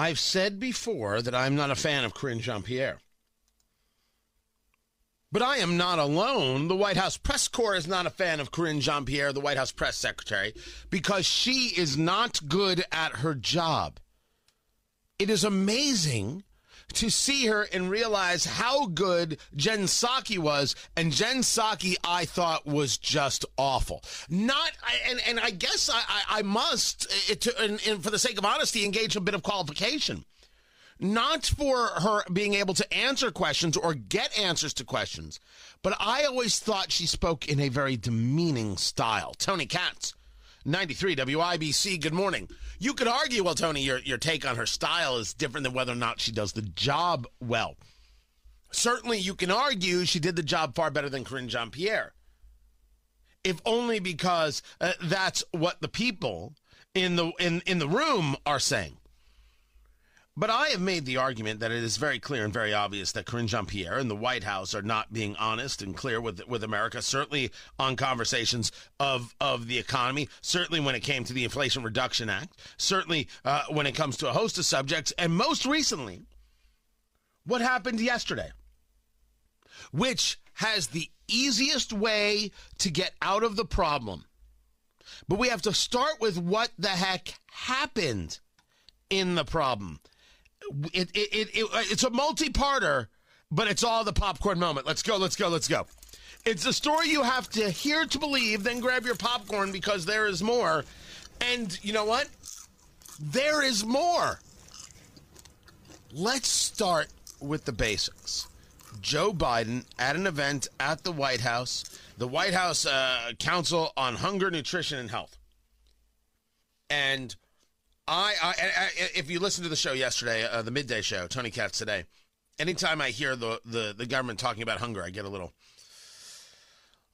I've said before that I'm not a fan of Karine Jean-Pierre. But I am not alone. The White House press corps is not a fan of Karine Jean-Pierre, the White House press secretary, because she is not good at her job. It is amazing to see her and realize how good Jen Psaki was, and Jen Psaki I thought was just awful. I guess I must, for the sake of honesty, engage a bit of qualification. Not for her being able to answer questions or get answers to questions, but I always thought she spoke in a very demeaning style. Tony Katz, 93 WIBC, good morning. You could argue, well, Tony, your take on her style is different than whether or not she does the job well. Certainly you can argue she did the job far better than Karine Jean-Pierre, if only because that's what the people in the room are saying. But I have made the argument that it is very clear and very obvious that Karine Jean-Pierre and the White House are not being honest and clear with America, certainly on conversations of the economy, certainly when it came to the Inflation Reduction Act, certainly when it comes to a host of subjects, and most recently, what happened yesterday, which has the easiest way to get out of the problem. But we have to start with what the heck happened in the problem. It's a multi-parter, but it's all the popcorn moment. Let's go. It's a story you have to hear to believe, then grab your popcorn because there is more. And you know what? There is more. Let's start with the basics. Joe Biden at an event at the White House, Council on Hunger, Nutrition, and Health. And if you listen to the show yesterday, the midday show, Tony Katz Today, anytime I hear the government talking about hunger,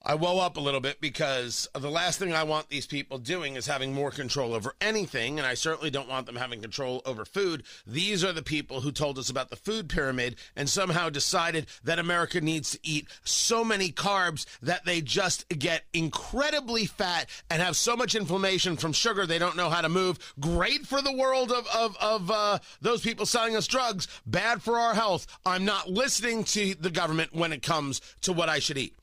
I woe up a little bit, because the last thing I want these people doing is having more control over anything, and I certainly don't want them having control over food. These are the people who told us about the food pyramid and somehow decided that America needs to eat so many carbs that they just get incredibly fat and have so much inflammation from sugar they don't know how to move. Great for the world of those people selling us drugs, bad for our health. I'm not listening to the government when it comes to what I should eat.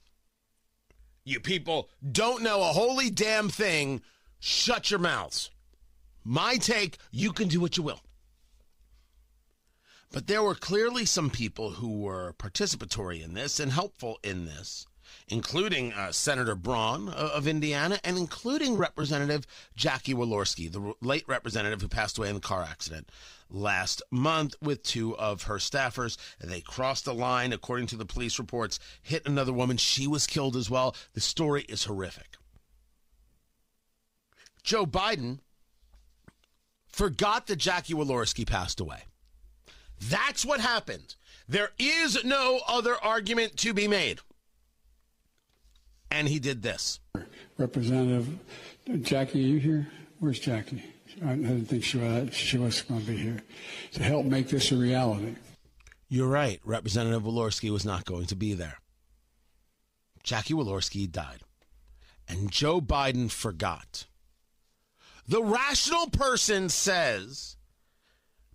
You people don't know a holy damn thing. Shut your mouths. My take, you can do what you will. But there were clearly some people who were participatory in this and helpful in this, including Senator Braun of Indiana, and including Representative Jackie Walorski, the late representative who passed away in a car accident last month with two of her staffers. They crossed the line, according to the police reports, hit another woman. She was killed as well. The story is horrific. Joe Biden forgot that Jackie Walorski passed away. That's what happened. There is no other argument to be made. And he did this. Representative Jackie, are you here? Where's Jackie? I didn't think she was going to be here to help make this a reality. You're right. Representative Walorski was not going to be there. Jackie Walorski died. And Joe Biden forgot. The rational person says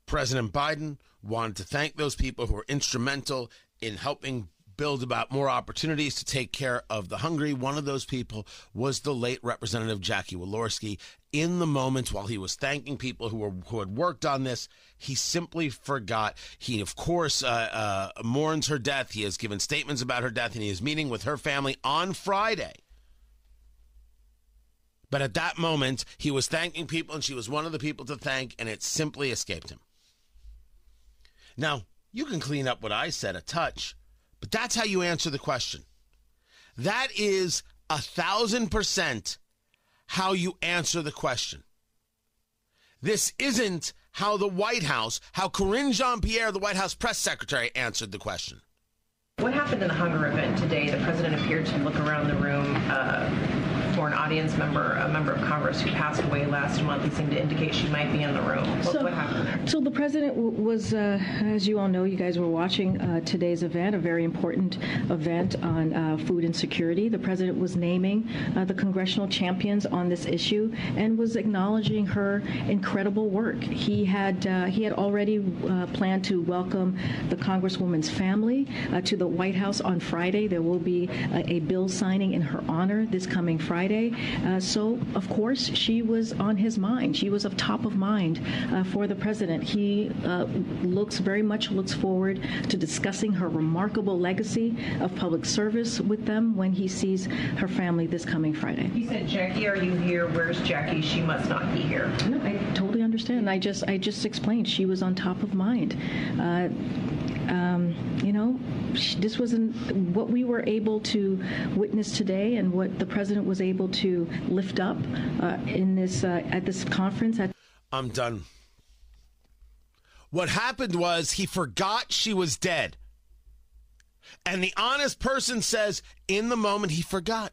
President Biden wanted to thank those people who were instrumental in helping build about more opportunities to take care of the hungry. One of those people was the late Representative Jackie Walorski. In the moment while he was thanking people who had worked on this, he simply forgot. He, of course, mourns her death. He has given statements about her death, and he is meeting with her family on Friday. But at that moment, he was thanking people, and she was one of the people to thank, and it simply escaped him. Now, you can clean up what I said a touch, but that's how you answer the question. That is 1,000% how you answer the question. This isn't how the White House, how Karine Jean-Pierre, the White House press secretary, answered the question. What happened in the hunger event today? The president appeared to look around the room an audience member, a member of Congress who passed away last month. He seemed to indicate she might be in the room. What happened there? So the president was, as you all know, you guys were watching today's event, a very important event on food insecurity. The president was naming the congressional champions on this issue and was acknowledging her incredible work. He had already planned to welcome the Congresswoman's family to the White House on Friday. There will be a bill signing in her honor this coming Friday. So, of course, she was on his mind. She was of top of mind for the president. He very much looks forward to discussing her remarkable legacy of public service with them when he sees her family this coming Friday. He said, "Jackie, are you here? Where's Jackie? She must not be here." No, I totally understand. I just explained she was on top of mind. This wasn't what we were able to witness today, and what the president was able to lift up in this at this conference. I'm done. What happened was he forgot she was dead, and the honest person says, in the moment, he forgot.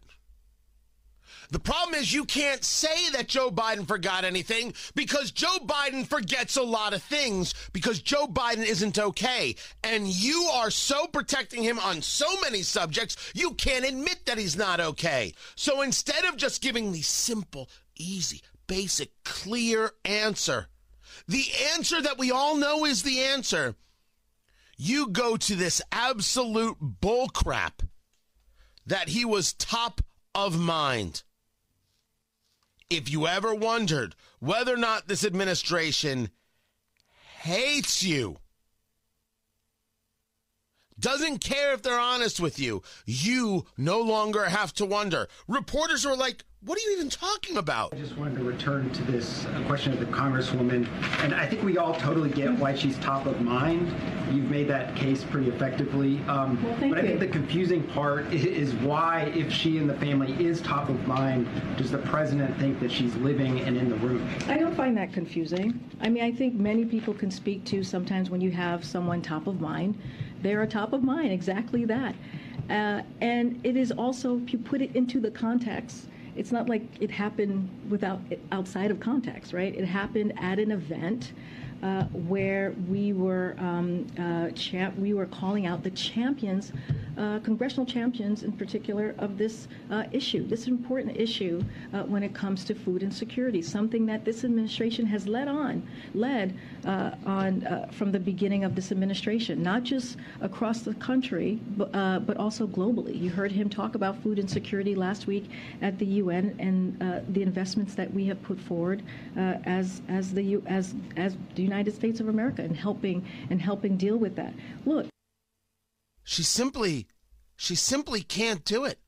The problem is you can't say that Joe Biden forgot anything, because Joe Biden forgets a lot of things, because Joe Biden isn't okay. And you are so protecting him on so many subjects, you can't admit that he's not okay. So instead of just giving the simple, easy, basic, clear answer, the answer that we all know is the answer, you go to this absolute bullcrap that he was top of mind. If you ever wondered whether or not this administration hates you, doesn't care if they're honest with you, you no longer have to wonder. Reporters are like, what are you even talking about? I just wanted to return to this question of the Congresswoman, and I think we all totally get why she's top of mind. You've made that case pretty effectively. But I think the confusing part is why, if she and the family is top of mind, does the president think that she's living and in the room? I don't find that confusing. I mean, I think many people can speak to sometimes when you have someone top of mind, they're a top of mind, exactly that. And it is also, if you put it into the context, it's not like it happened outside of context, right? It happened at an event where we were calling out the champions, congressional champions in particular, of this issue. This is an important issue when it comes to food insecurity, something that this administration has led on from the beginning of this administration, not just across the country, but also globally. You heard him talk about food insecurity last week at the UN and the investments that we have put forward as the United States of America and helping deal with that. Look, she simply can't do it.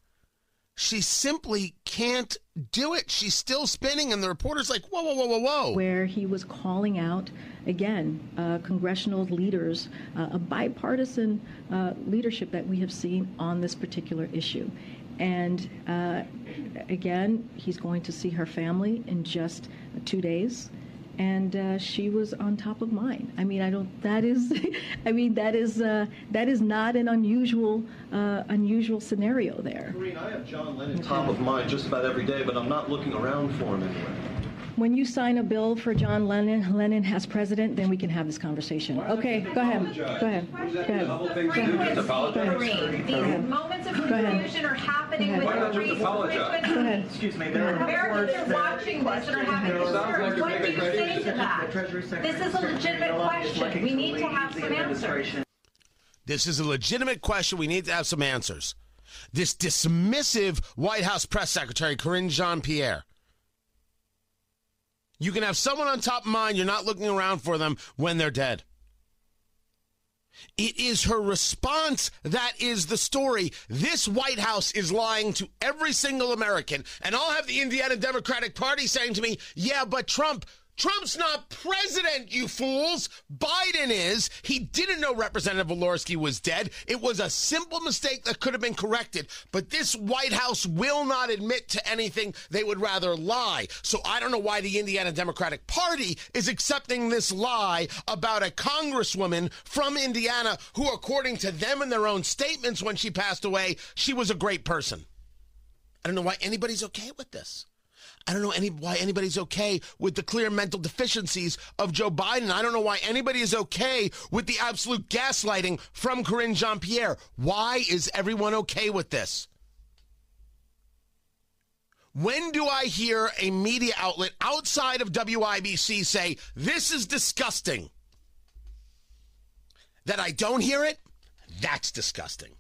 She simply can't do it. She's still spinning, and the reporter's like, whoa, whoa, whoa, whoa, whoa. Where he was calling out, again, congressional leaders, a bipartisan leadership that we have seen on this particular issue. And again, he's going to see her family in just 2 days. And she was on top of mind. I mean, that is not an unusual scenario there. Karine, I have John Lennon top of mind just about every day, but I'm not looking around for him anywhere. When you sign a bill for John Lennon as president, then we can have this conversation. Okay, go ahead. These moments of confusion are happening with the reason. Excuse me. Americans are watching this and are having concerns. What do you say to that? This is a legitimate question. We need to have some answers. This is a legitimate question. We need to have some answers. This dismissive White House press secretary, Karine Jean-Pierre. You can have someone on top of mind, you're not looking around for them when they're dead. It is her response that is the story. This White House is lying to every single American. And I'll have the Indiana Democratic Party saying to me, yeah, but Trump's not president, you fools. Biden is. He didn't know Representative Walorski was dead. It was a simple mistake that could have been corrected. But this White House will not admit to anything. They would rather lie. So I don't know why the Indiana Democratic Party is accepting this lie about a congresswoman from Indiana who, according to them and their own statements when she passed away, she was a great person. I don't know why anybody's okay with this. I don't know why anybody's okay with the clear mental deficiencies of Joe Biden. I don't know why anybody is okay with the absolute gaslighting from Karine Jean-Pierre. Why is everyone okay with this? When do I hear a media outlet outside of WIBC say, this is disgusting? That I don't hear it? That's disgusting.